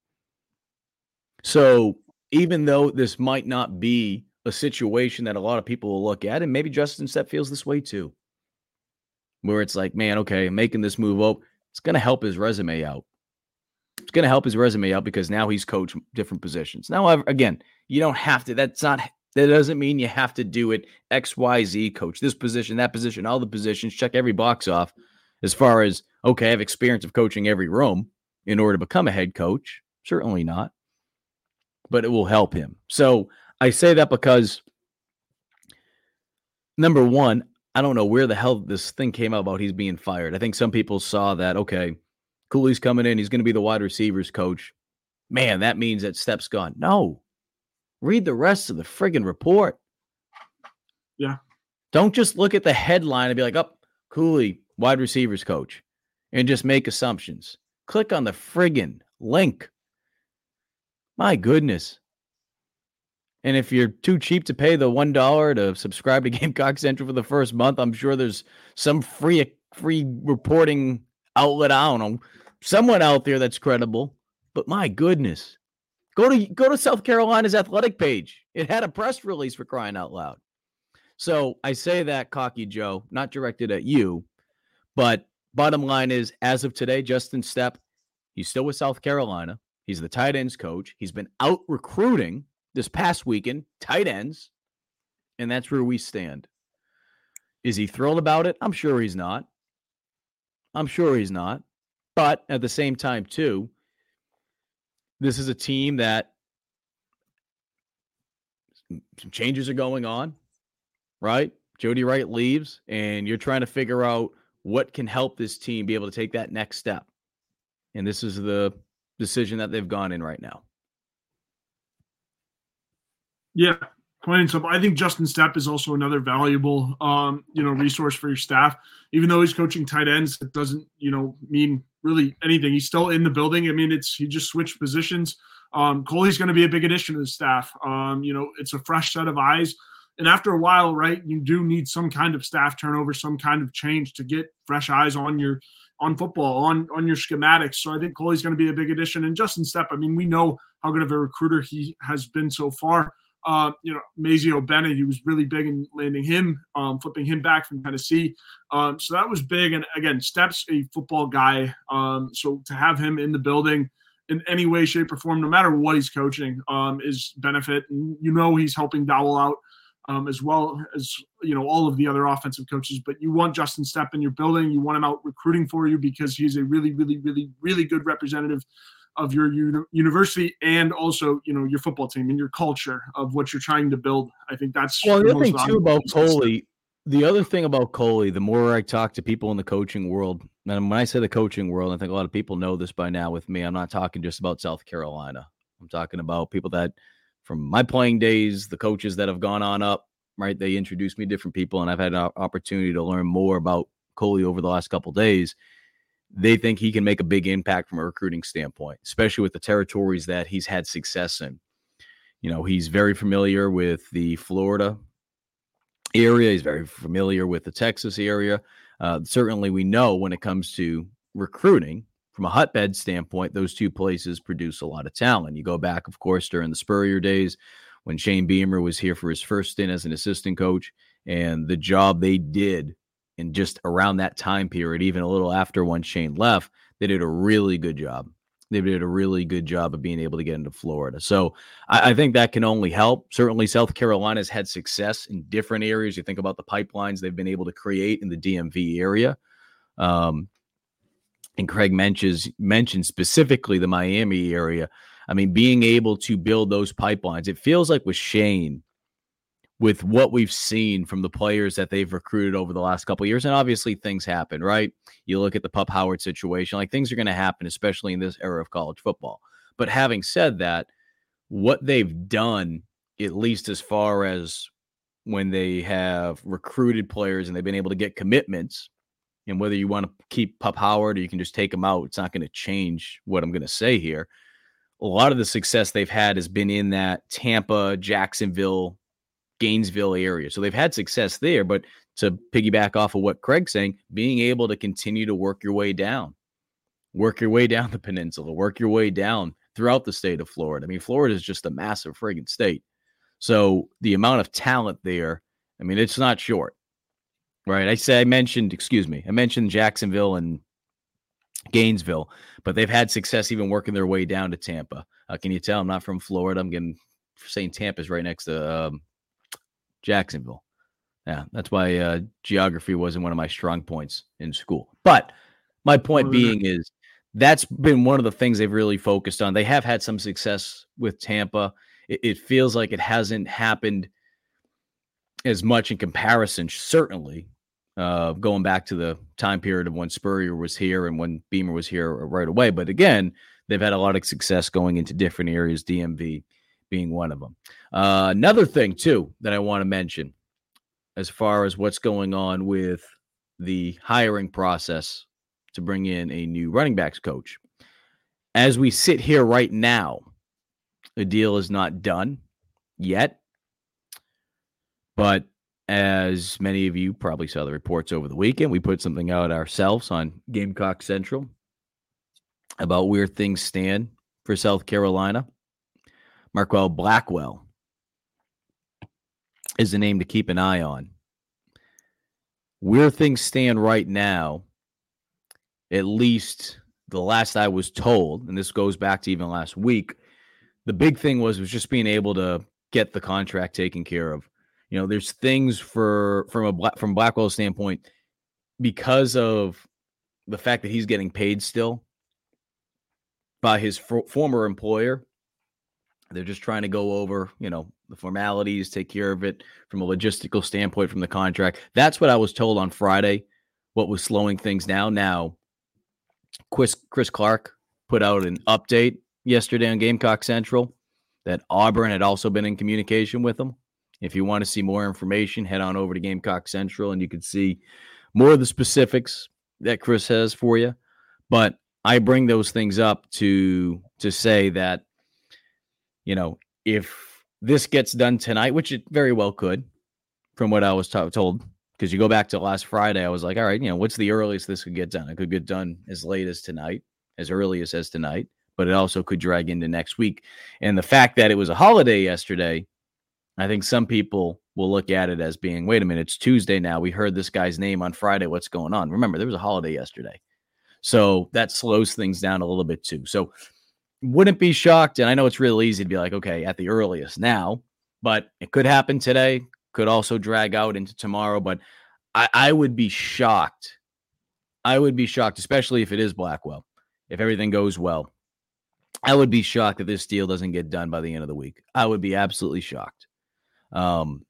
So even though this might not be a situation that a lot of people will look at, and maybe Justin Stepp feels this way too, where it's like, man, okay, I'm making this move up, it's going to help his resume out. It's going to help his resume out because now he's coached different positions. Now, again, you don't have to. That's not. That doesn't mean you have to do it X, Y, Z, coach this position, that position, all the positions, check every box off as far as, okay, I have experience of coaching every room in order to become a head coach. Certainly not. But it will help him. So I say that because, number one, I don't know where the hell this thing came out about he's being fired. I think some people saw that, okay, Cooley's coming in, he's going to be the wide receivers coach. Man, that means that Stepp's gone. No. Read the rest of the friggin' report. Yeah. Don't just look at the headline and be like, oh, Cooley, wide receivers coach, and just make assumptions. Click on the friggin' link. My goodness. And if you're too cheap to pay the one dollar to subscribe to Gamecock Central for the first month, I'm sure there's some free free reporting outlet. I don't know, someone out there that's credible. But my goodness. Go to go to South Carolina's athletic page. It had a press release, for crying out loud. So I say that, Cocky Joe, not directed at you, but bottom line is, as of today, Justin Stepp, he's still with South Carolina. He's the tight ends coach. He's been out recruiting this past weekend, tight ends, and that's where we stand. Is he thrilled about it? I'm sure he's not. I'm sure he's not. But at the same time, too, this is a team that some changes are going on, right? Jody Wright leaves, and you're trying to figure out what can help this team be able to take that next step. And this is the decision that they've gone in right now. Yeah. Plain simple. I think Justin Stepp is also another valuable, um, you know, resource for your staff. Even though he's coaching tight ends, it doesn't, you know, mean really anything. He's still in the building. I mean, it's he just switched positions. Um, Coley's going to be a big addition to the staff. Um, you know, it's a fresh set of eyes, and after a while, right, you do need some kind of staff turnover, some kind of change to get fresh eyes on your on football, on on your schematics. So I think Coley's going to be a big addition, and Justin Stepp. I mean, we know how good of a recruiter he has been so far. Uh, you know, Mazio Bennett, he was really big in landing him, um, flipping him back from Tennessee. Um, so that was big. And again, Stepp's a football guy. Um, so to have him in the building in any way, shape, or form, no matter what he's coaching, um, is benefit. And you know, he's helping Dowell out, um, as well as, you know, all of the other offensive coaches. But you want Justin Stepp in your building. You want him out recruiting for you because he's a really, really, really, really good representative of your uni- university and also, you know, your football team and your culture of what you're trying to build. I think that's well, the other thing too about Coley. The other thing about Coley, the more I talk to people in the coaching world, and when I say the coaching world, I think a lot of people know this by now with me. I'm not talking just about South Carolina. I'm talking about people that from my playing days, the coaches that have gone on up, right? They introduced me to different people, and I've had an opportunity to learn more about Coley over the last couple of days. They think he can make a big impact from a recruiting standpoint, especially with the territories that he's had success in. You know, he's very familiar with the Florida area. He's very familiar with the Texas area. Uh, certainly we know when it comes to recruiting from a hotbed standpoint, those two places produce a lot of talent. You go back, of course, during the Spurrier days when Shane Beamer was here for his first stint as an assistant coach, and the job they did. And just around that time period, even a little after once Shane left, they did a really good job. They did a really good job of being able to get into Florida. So I, I think that can only help. Certainly South Carolina's had success in different areas. You think about the pipelines they've been able to create in the D M V area. Um, and Craig mentions, mentioned specifically the Miami area. I mean, being able to build those pipelines, it feels like with Shane, with what we've seen from the players that they've recruited over the last couple of years. And obviously things happen, right? You look at the Pup Howard situation, like things are going to happen, especially in this era of college football. But having said that, what they've done, at least as far as when they have recruited players and they've been able to get commitments, and whether you want to keep Pup Howard or you can just take him out, it's not going to change what I'm going to say here. A lot of the success they've had has been in that Tampa, Jacksonville, Gainesville area. So they've had success there, but to piggyback off of what Craig's saying, being able to continue to work your way down, work your way down the peninsula, work your way down throughout the state of Florida. I mean, Florida is just a massive friggin' state. So the amount of talent there, I mean, it's not short, right? I say I mentioned, excuse me, I mentioned Jacksonville and Gainesville, but they've had success even working their way down to Tampa. Uh, can you tell I'm not from Florida? I'm getting saying Tampa's right next to um, Jacksonville. Yeah, that's why uh, geography wasn't one of my strong points in school. But my point being is that's been one of the things they've really focused on. They have had some success with Tampa. It, it feels like it hasn't happened as much in comparison, certainly, uh, going back to the time period of when Spurrier was here and when Beamer was here right away. But again, they've had a lot of success going into different areas, D M V being one of them. Uh, another thing, too, that I want to mention as far as what's going on with the hiring process to bring in a new running backs coach. As we sit here right now, the deal is not done yet. But as many of you probably saw the reports over the weekend, we put something out ourselves on Gamecock Central about where things stand for South Carolina. Marquell Blackwell is the name to keep an eye on. Where things stand right now, at least the last I was told, and this goes back to even last week, the big thing was was just being able to get the contract taken care of. You know, there's things for from a from Blackwell's standpoint because of the fact that he's getting paid still by his for, former employer. They're just trying to go over, you know, the formalities, take care of it from a logistical standpoint from the contract. That's what I was told on Friday. What was slowing things down? Now, Chris Chris Clark put out an update yesterday on Gamecock Central that Auburn had also been in communication with them. If you want to see more information, head on over to Gamecock Central and you can see more of the specifics that Chris has for you. But I bring those things up to to say that, you know, if this gets done tonight, which it very well could, from what I was t- told, because you go back to last Friday, I was like, all right, you know, what's the earliest this could get done? It could get done as late as tonight, as early as, as tonight, but it also could drag into next week. And the fact that it was a holiday yesterday, I think some people will look at it as being, wait a minute, it's Tuesday now. We heard this guy's name on Friday. What's going on? Remember, there was a holiday yesterday. So that slows things down a little bit too. So wouldn't be shocked. And I know it's real easy to be like, okay, at the earliest now, but it could happen today. Could also drag out into tomorrow. But I, I would be shocked. I would be shocked, especially if it is Blackwell, if everything goes well. I would be shocked if this deal doesn't get done by the end of the week. I would be absolutely shocked. Um,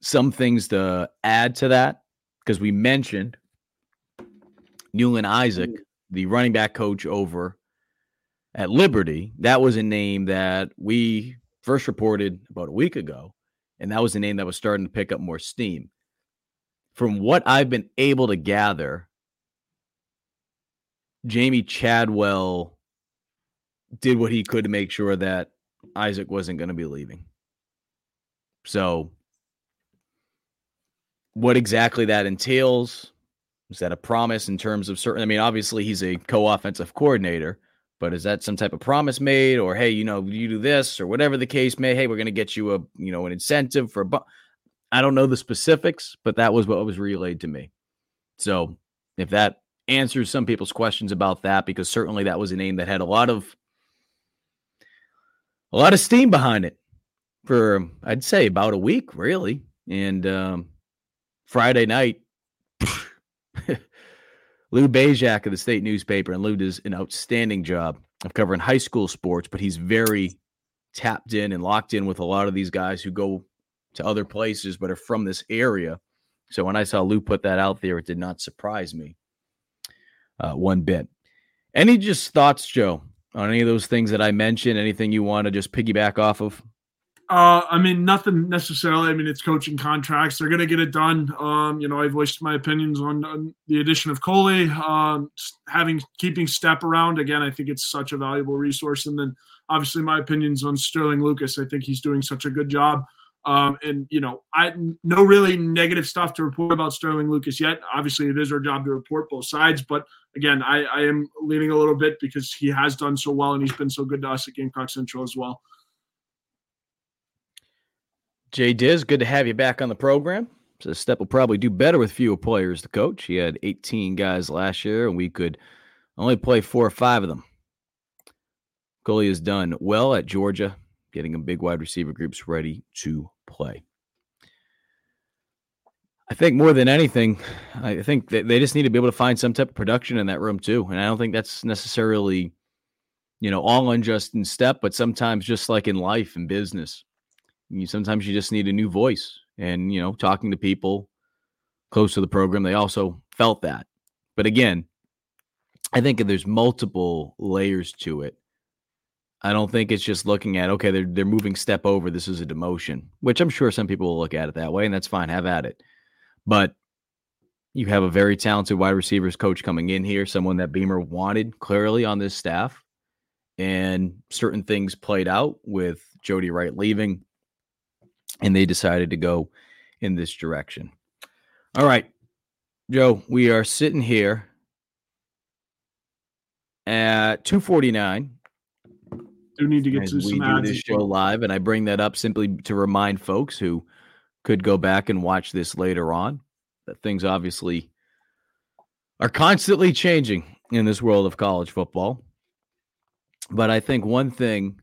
some things to add to that, because we mentioned Neelan Isaac, the running back coach over at Liberty. That was a name that we first reported about a week ago, and that was a name that was starting to pick up more steam. From what I've been able to gather, Jamie Chadwell did what he could to make sure that Isaac wasn't going to be leaving. So what exactly that entails, is that a promise in terms of certain, I mean, obviously he's a co-offensive coordinator, but is that some type of promise made or, hey, you know, you do this or whatever the case may, hey, we're going to get you a, you know, an incentive for, bu-. I don't know the specifics, but that was what was relayed to me. So if that answers some people's questions about that, because certainly that was a name that had a lot of, a lot of steam behind it. For, I'd say, about a week, really. And um, Friday night, Lou Bajak of the state newspaper, and Lou does an outstanding job of covering high school sports, but he's very tapped in and locked in with a lot of these guys who go to other places but are from this area. So when I saw Lou put that out there, it did not surprise me uh, one bit. Any just thoughts, Joe, on any of those things that I mentioned? Anything you want to just piggyback off of? Uh, I mean, nothing necessarily. I mean, it's coaching contracts. They're going to get it done. Um, you know, I voiced my opinions on, on the addition of Cooley, um, having keeping Stepp around. Again, I think it's such a valuable resource. And then obviously my opinions on Sterling Lucas. I think he's doing such a good job. Um, and, you know, I no really negative stuff to report about Sterling Lucas yet. Obviously, it is our job to report both sides. But, again, I, I am leaning a little bit because he has done so well and he's been so good to us at Gamecock Central as well. Jay Diz, good to have you back on the program. So Stepp will probably do better with fewer players to coach. He had eighteen guys last year, and we could only play four or five of them. Cooley has done well at Georgia, getting a big wide receiver groups ready to play. I think more than anything, I think that they just need to be able to find some type of production in that room too. And I don't think that's necessarily, you know, all on Justin Stepp, but sometimes just like in life and business. You, sometimes you just need a new voice, and, you know, talking to people close to the program, they also felt that. But again, I think there's multiple layers to it. I don't think it's just looking at, okay, they're, they're moving Stepp over. This is a demotion, which I'm sure some people will look at it that way, and that's fine. Have at it. But you have a very talented wide receivers coach coming in here, someone that Beamer wanted clearly on this staff, and certain things played out with Jody Wright leaving. And they decided to go in this direction. All right, Joe, we are sitting here at two forty-nine. Do need to get to some ads. We do this show live, and I bring that up simply to remind folks who could go back and watch this later on that things obviously are constantly changing in this world of college football. But I think one thing...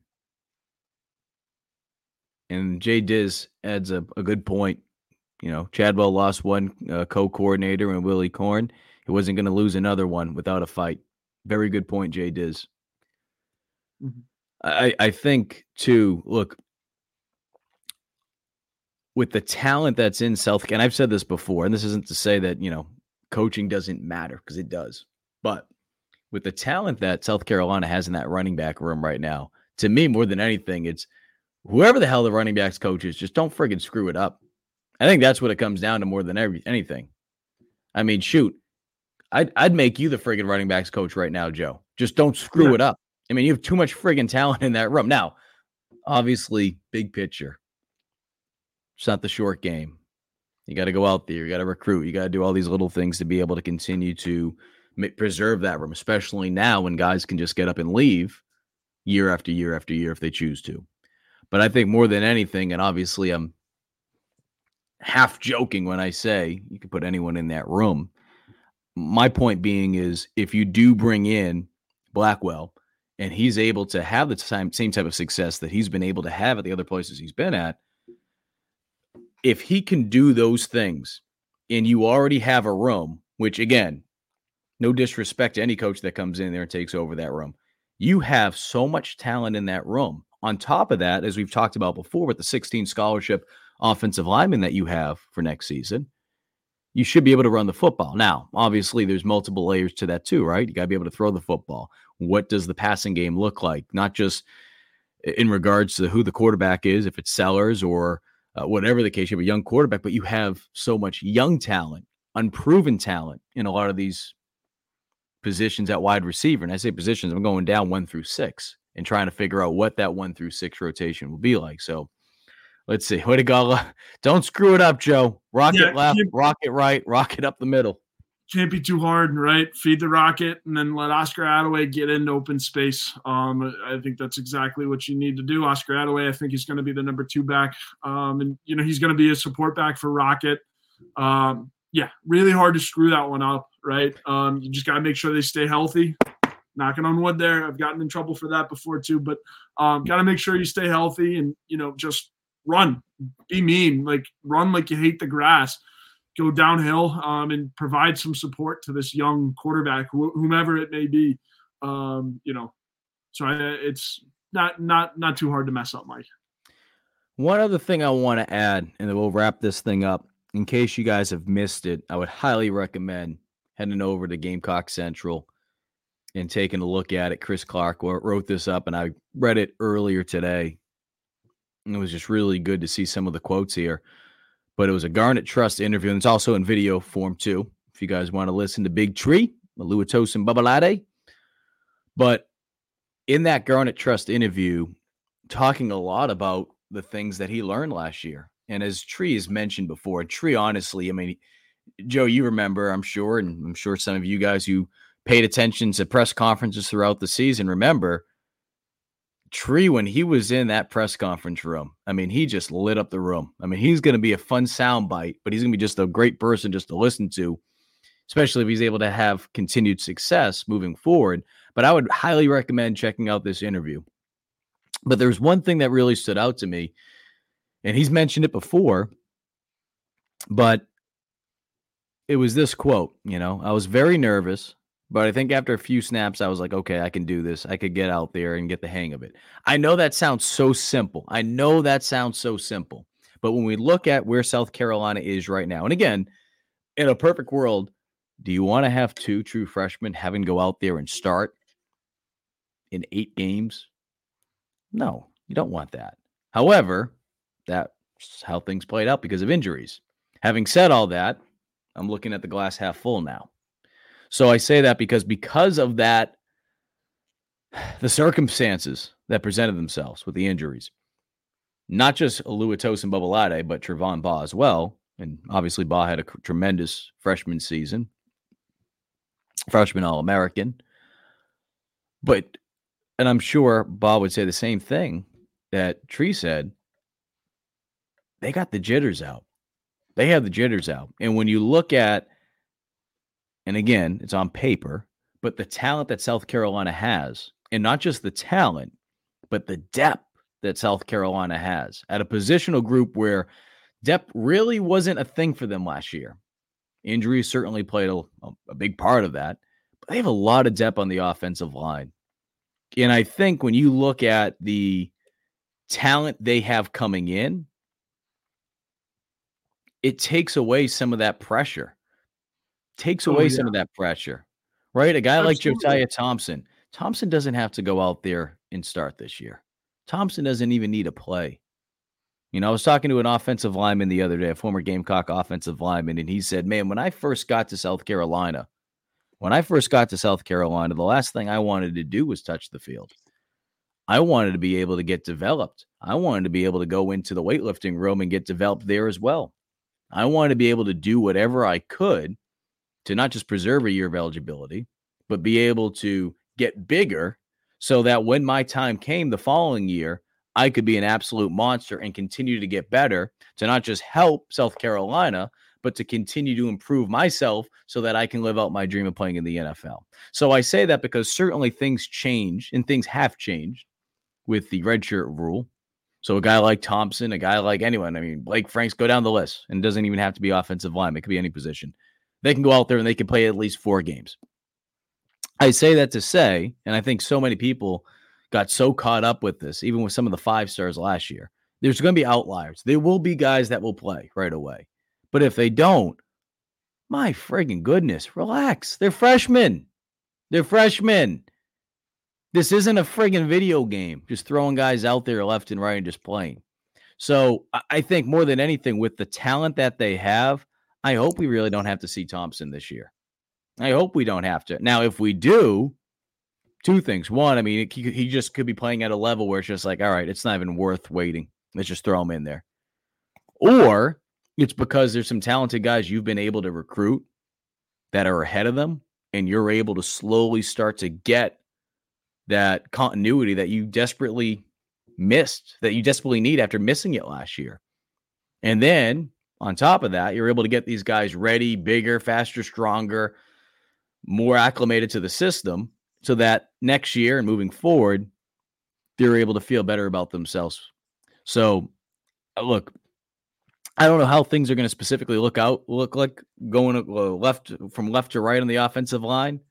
And Jay Diz adds a, a good point. You know, Chadwell lost one uh, co-coordinator in Willie Korn. He wasn't going to lose another one without a fight. Very good point, Jay Diz. Mm-hmm. I, I think, too, look, with the talent that's in South, and I've said this before, and this isn't to say that, you know, coaching doesn't matter, because it does. But with the talent that South Carolina has in that running back room right now, to me, more than anything, it's, whoever the hell the running backs coach is, just don't friggin' screw it up. I think that's what it comes down to more than every, anything. I mean, shoot, I'd, I'd make you the friggin' running backs coach right now, Joe. Just don't screw yeah. it up. I mean, you have too much friggin' talent in that room. Now, obviously, big picture. It's not the short game. You got to go out there. You got to recruit. You got to do all these little things to be able to continue to preserve that room, especially now when guys can just get up and leave year after year after year if they choose to. But I think more than anything, and obviously I'm half joking when I say you can put anyone in that room. My point being is if you do bring in Blackwell and he's able to have the time, same type of success that he's been able to have at the other places he's been at, if he can do those things and you already have a room, which again, no disrespect to any coach that comes in there and takes over that room, you have so much talent in that room. On top of that, as we've talked about before, with the sixteen scholarship offensive linemen that you have for next season, you should be able to run the football. Now, obviously, there's multiple layers to that too, right? You got to be able to throw the football. What does the passing game look like? Not just in regards to who the quarterback is, if it's Sellers or uh, whatever the case, you have a young quarterback, but you have so much young talent, unproven talent in a lot of these positions at wide receiver. And I say positions, I'm going down one through six. And trying to figure out what that one through six rotation will be like. So let's see. What do you Don't screw it up, Joe. Rock yeah, it left, rock it right, rock it up the middle. Can't be too hard, right? Feed the rocket and then let Oscar Attaway get into open space. Um, I think that's exactly what you need to do. Oscar Attaway, I think he's going to be the number two back. Um, and, you know, he's going to be a support back for Rocket. Um, yeah, really hard to screw that one up, right? Um, you just got to make sure they stay healthy. Knocking on wood there. I've gotten in trouble for that before too, but um, got to make sure you stay healthy and, you know, just run, be mean, like run like you hate the grass, go downhill um, and provide some support to this young quarterback, wh- whomever it may be. Um, you know, so I, it's not, not, not too hard to mess up, Mike. One other thing I want to add, and then we'll wrap this thing up in case you guys have missed it. I would highly recommend heading over to Gamecock Central and taking a look at it. Chris Clark wrote this up, and I read it earlier today. It was just really good to see some of the quotes here. But it was a Garnet Trust interview, and it's also in video form, too, if you guys want to listen to Big Tree, Maluatosin Babalade. But in that Garnet Trust interview, talking a lot about the things that he learned last year. And as Tree has mentioned before, Tree, honestly, I mean, Joe, you remember, I'm sure, and I'm sure some of you guys who paid attention to press conferences throughout the season remember, Tree, when he was in that press conference room, I mean, he just lit up the room. I mean, he's going to be a fun soundbite, but he's going to be just a great person just to listen to, especially if he's able to have continued success moving forward. But I would highly recommend checking out this interview. But there's one thing that really stood out to me, and he's mentioned it before, but it was this quote, you know, I was very nervous, but I think after a few snaps, I was like, okay, I can do this. I could get out there and get the hang of it. I know that sounds so simple. I know that sounds so simple. But when we look at where South Carolina is right now, and again, in a perfect world, do you want to have two true freshmen having to go out there and start in eight games? No, you don't want that. However, that's how things played out because of injuries. Having said all that, I'm looking at the glass half full now. So I say that because because of that, the circumstances that presented themselves with the injuries, not just Oluwatosin Babalade, but Trevon Baugh as well. And obviously Baugh had a tremendous freshman season, freshman All-American. But, and I'm sure Baugh would say the same thing that Tree said, they got the jitters out. They have the jitters out. And when you look at, and again, it's on paper, but the talent that South Carolina has, and not just the talent, but the depth that South Carolina has at a positional group where depth really wasn't a thing for them last year. Injuries certainly played a, a big part of that, but they have a lot of depth on the offensive line. And I think when you look at the talent they have coming in, it takes away some of that pressure. Takes away oh, yeah. some of that pressure, right? A guy Absolutely. like Josiah Thompson. Thompson doesn't have to go out there and start this year. Thompson doesn't even need to play. You know, I was talking to an offensive lineman the other day, a former Gamecock offensive lineman, and he said, man, when I first got to South Carolina, when I first got to South Carolina, the last thing I wanted to do was touch the field. I wanted to be able to get developed. I wanted to be able to go into the weightlifting room and get developed there as well. I wanted to be able to do whatever I could to not just preserve a year of eligibility, but be able to get bigger so that when my time came the following year, I could be an absolute monster and continue to get better, to not just help South Carolina, but to continue to improve myself so that I can live out my dream of playing in the N F L. So I say that because certainly things change, and things have changed with the redshirt rule. So a guy like Thompson, a guy like anyone, I mean, Blake Franks, go down the list, and it doesn't even have to be offensive lineman. It could be any position. They can go out there and they can play at least four games. I say that to say, and I think so many people got so caught up with this, even with some of the five stars last year, there's going to be outliers. There will be guys that will play right away. But if they don't, my friggin' goodness, relax. They're freshmen. They're freshmen. This isn't a friggin' video game, just throwing guys out there left and right and just playing. So I think more than anything, with the talent that they have, I hope we really don't have to see Thompson this year. I hope we don't have to. Now, if we do, two things. One, I mean, he, he just could be playing at a level where it's just like, all right, it's not even worth waiting. Let's just throw him in there. Or it's because there's some talented guys you've been able to recruit that are ahead of them, and you're able to slowly start to get that continuity that you desperately missed, that you desperately need after missing it last year. And then on top of that, you're able to get these guys ready, bigger, faster, stronger, more acclimated to the system so that next year and moving forward, they're able to feel better about themselves. So, look, I don't know how things are going to specifically look out, look like going left from left to right on the offensive line,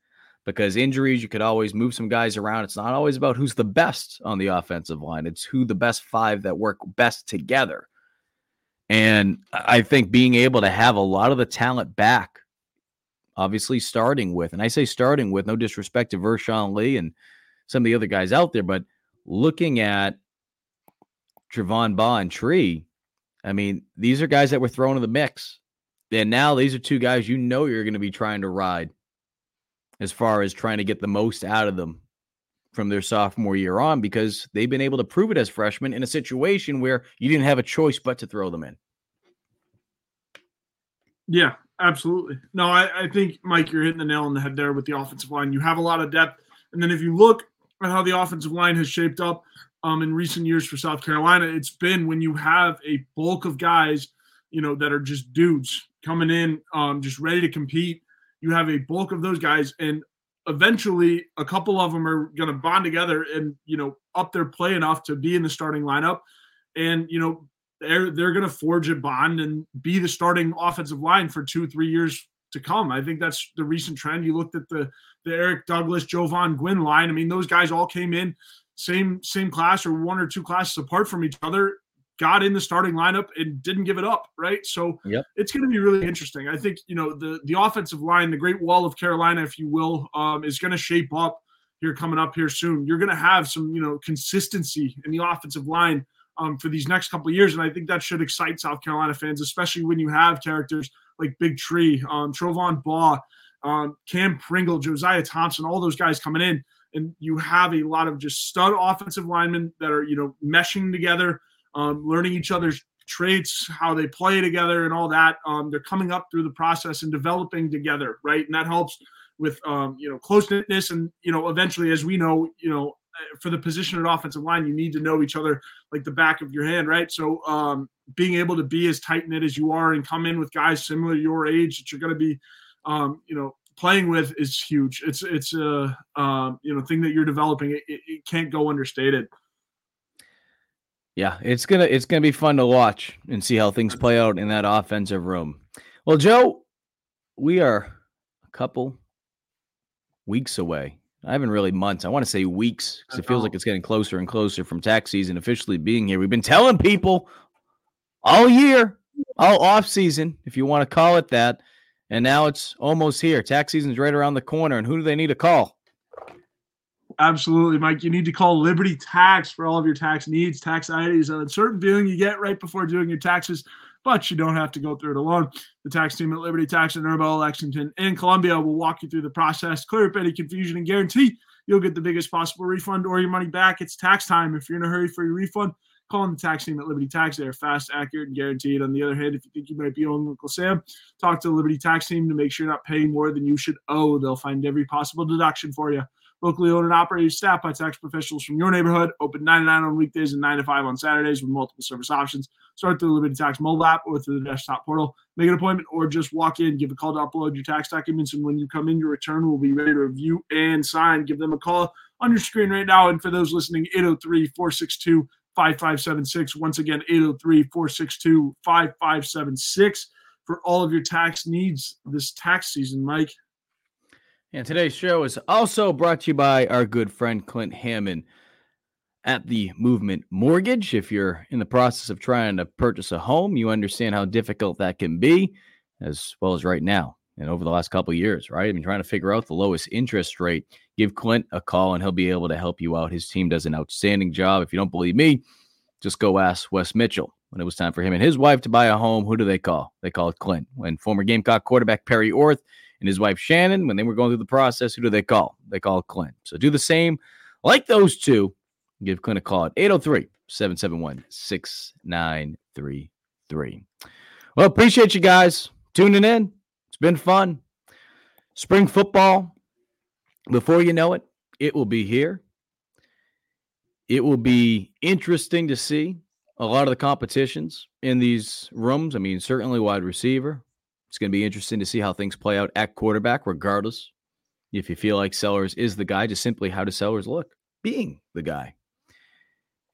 because injuries, you could always move some guys around. It's not always about who's the best on the offensive line. It's who the best five that work best together. And I think being able to have a lot of the talent back obviously starting with, and I say starting with, no disrespect to Vershawn Lee and some of the other guys out there, but looking at Trevon Baugh and Tree, I mean, these are guys that were thrown in the mix. And now these are two guys you know you're going to be trying to ride as far as trying to get the most out of them from their sophomore year on, because they've been able to prove it as freshmen in a situation where you didn't have a choice but to throw them in. Yeah, absolutely. No, I, I think, Mike, you're hitting the nail on the head there with the offensive line. You have a lot of depth. And then if you look at how the offensive line has shaped up um, in recent years for South Carolina, it's been when you have a bulk of guys, you know, that are just dudes coming in, um, just ready to compete. You have a bulk of those guys, and eventually a couple of them are going to bond together and, you know, up their play enough to be in the starting lineup. And, you know, they're, they're going to forge a bond and be the starting offensive line for two, three years to come. I think that's the recent trend. You looked at the the Eric Douglas, Jovan Gwynn line. I mean, those guys all came in same, same class or one or two classes apart from each other, got in the starting lineup and didn't give it up. Right. So yep. It's going to be really interesting. I think, you know, the, the offensive line, the Great Wall of Carolina, if you will, um, is going to shape up here coming up here soon. You're going to have some, you know, consistency in the offensive line um, for these next couple of years. And I think that should excite South Carolina fans, especially when you have characters like Big Tree, um, Trevon Baugh, um, Cam Pringle, Josiah Thompson, all those guys coming in. And you have a lot of just stud offensive linemen that are, you know, meshing together, Um, learning each other's traits, how they play together and all that. Um, they're coming up through the process and developing together, right? And that helps with, um, you know, close-knitness and, you know, eventually, as we know, you know, for the position at offensive line, you need to know each other like the back of your hand, right? So um, being able to be as tight-knit as you are and come in with guys similar to your age that you're going to be, um, you know, playing with is huge. It's, it's a, uh, you know, thing that you're developing. It, it, it can't go understated. Yeah, it's gonna it's gonna be fun to watch and see how things play out in that offensive room. Well, Joe, we are a couple weeks away. I haven't really months. I want to say weeks because it feels like it's getting closer and closer from tax season officially being here. We've been telling people all year, all off season, if you want to call it that, and now it's almost here. Tax season's right around the corner, and who do they need to call? Absolutely, Mike. You need to call Liberty Tax for all of your tax needs. Tax I D is an uncertain feeling you get right before doing your taxes, but you don't have to go through it alone. The tax team at Liberty Tax in Irma, Lexington, and Columbia will walk you through the process, clear up any confusion, and guarantee you'll get the biggest possible refund or your money back. It's tax time. If you're in a hurry for your refund, call on the tax team at Liberty Tax. They are fast, accurate, and guaranteed. On the other hand, if you think you might be owing Uncle Sam, talk to the Liberty Tax team to make sure you're not paying more than you should owe. They'll find every possible deduction for you. Locally owned and operated, staffed by tax professionals from your neighborhood. Open nine to nine on weekdays and nine to five on Saturdays with multiple service options. Start through the Liberty Tax mobile app or through the desktop portal. Make an appointment or just walk in. Give a call to upload your tax documents, and when you come in, your return will be ready to review and sign. Give them a call on your screen right now. And for those listening, eight oh three, four six two, five five seven six. Once again, eight oh three, four six two, five five seven six for all of your tax needs this tax season, Mike. And today's show is also brought to you by our good friend Clint Hammond at the Movement Mortgage. If you're in the process of trying to purchase a home, you understand how difficult that can be, as well as right now and over the last couple of years, right? I mean, trying to figure out the lowest interest rate. Give Clint a call and he'll be able to help you out. His team does an outstanding job. If you don't believe me, just go ask Wes Mitchell. When it was time for him and his wife to buy a home, who do they call? They called Clint. When former Gamecock quarterback Perry Orth and his wife Shannon, when they were going through the process, who do they call? They call Clint. So do the same like those two. Give Clint a call at eight oh three, seven seven one, six nine three three. Well, appreciate you guys tuning in. It's been fun. Spring football, before you know it, it will be here. It will be interesting to see a lot of the competitions in these rooms. I mean, certainly wide receiver. It's going to be interesting to see how things play out at quarterback, regardless if you feel like Sellers is the guy, just simply how does Sellers look being the guy.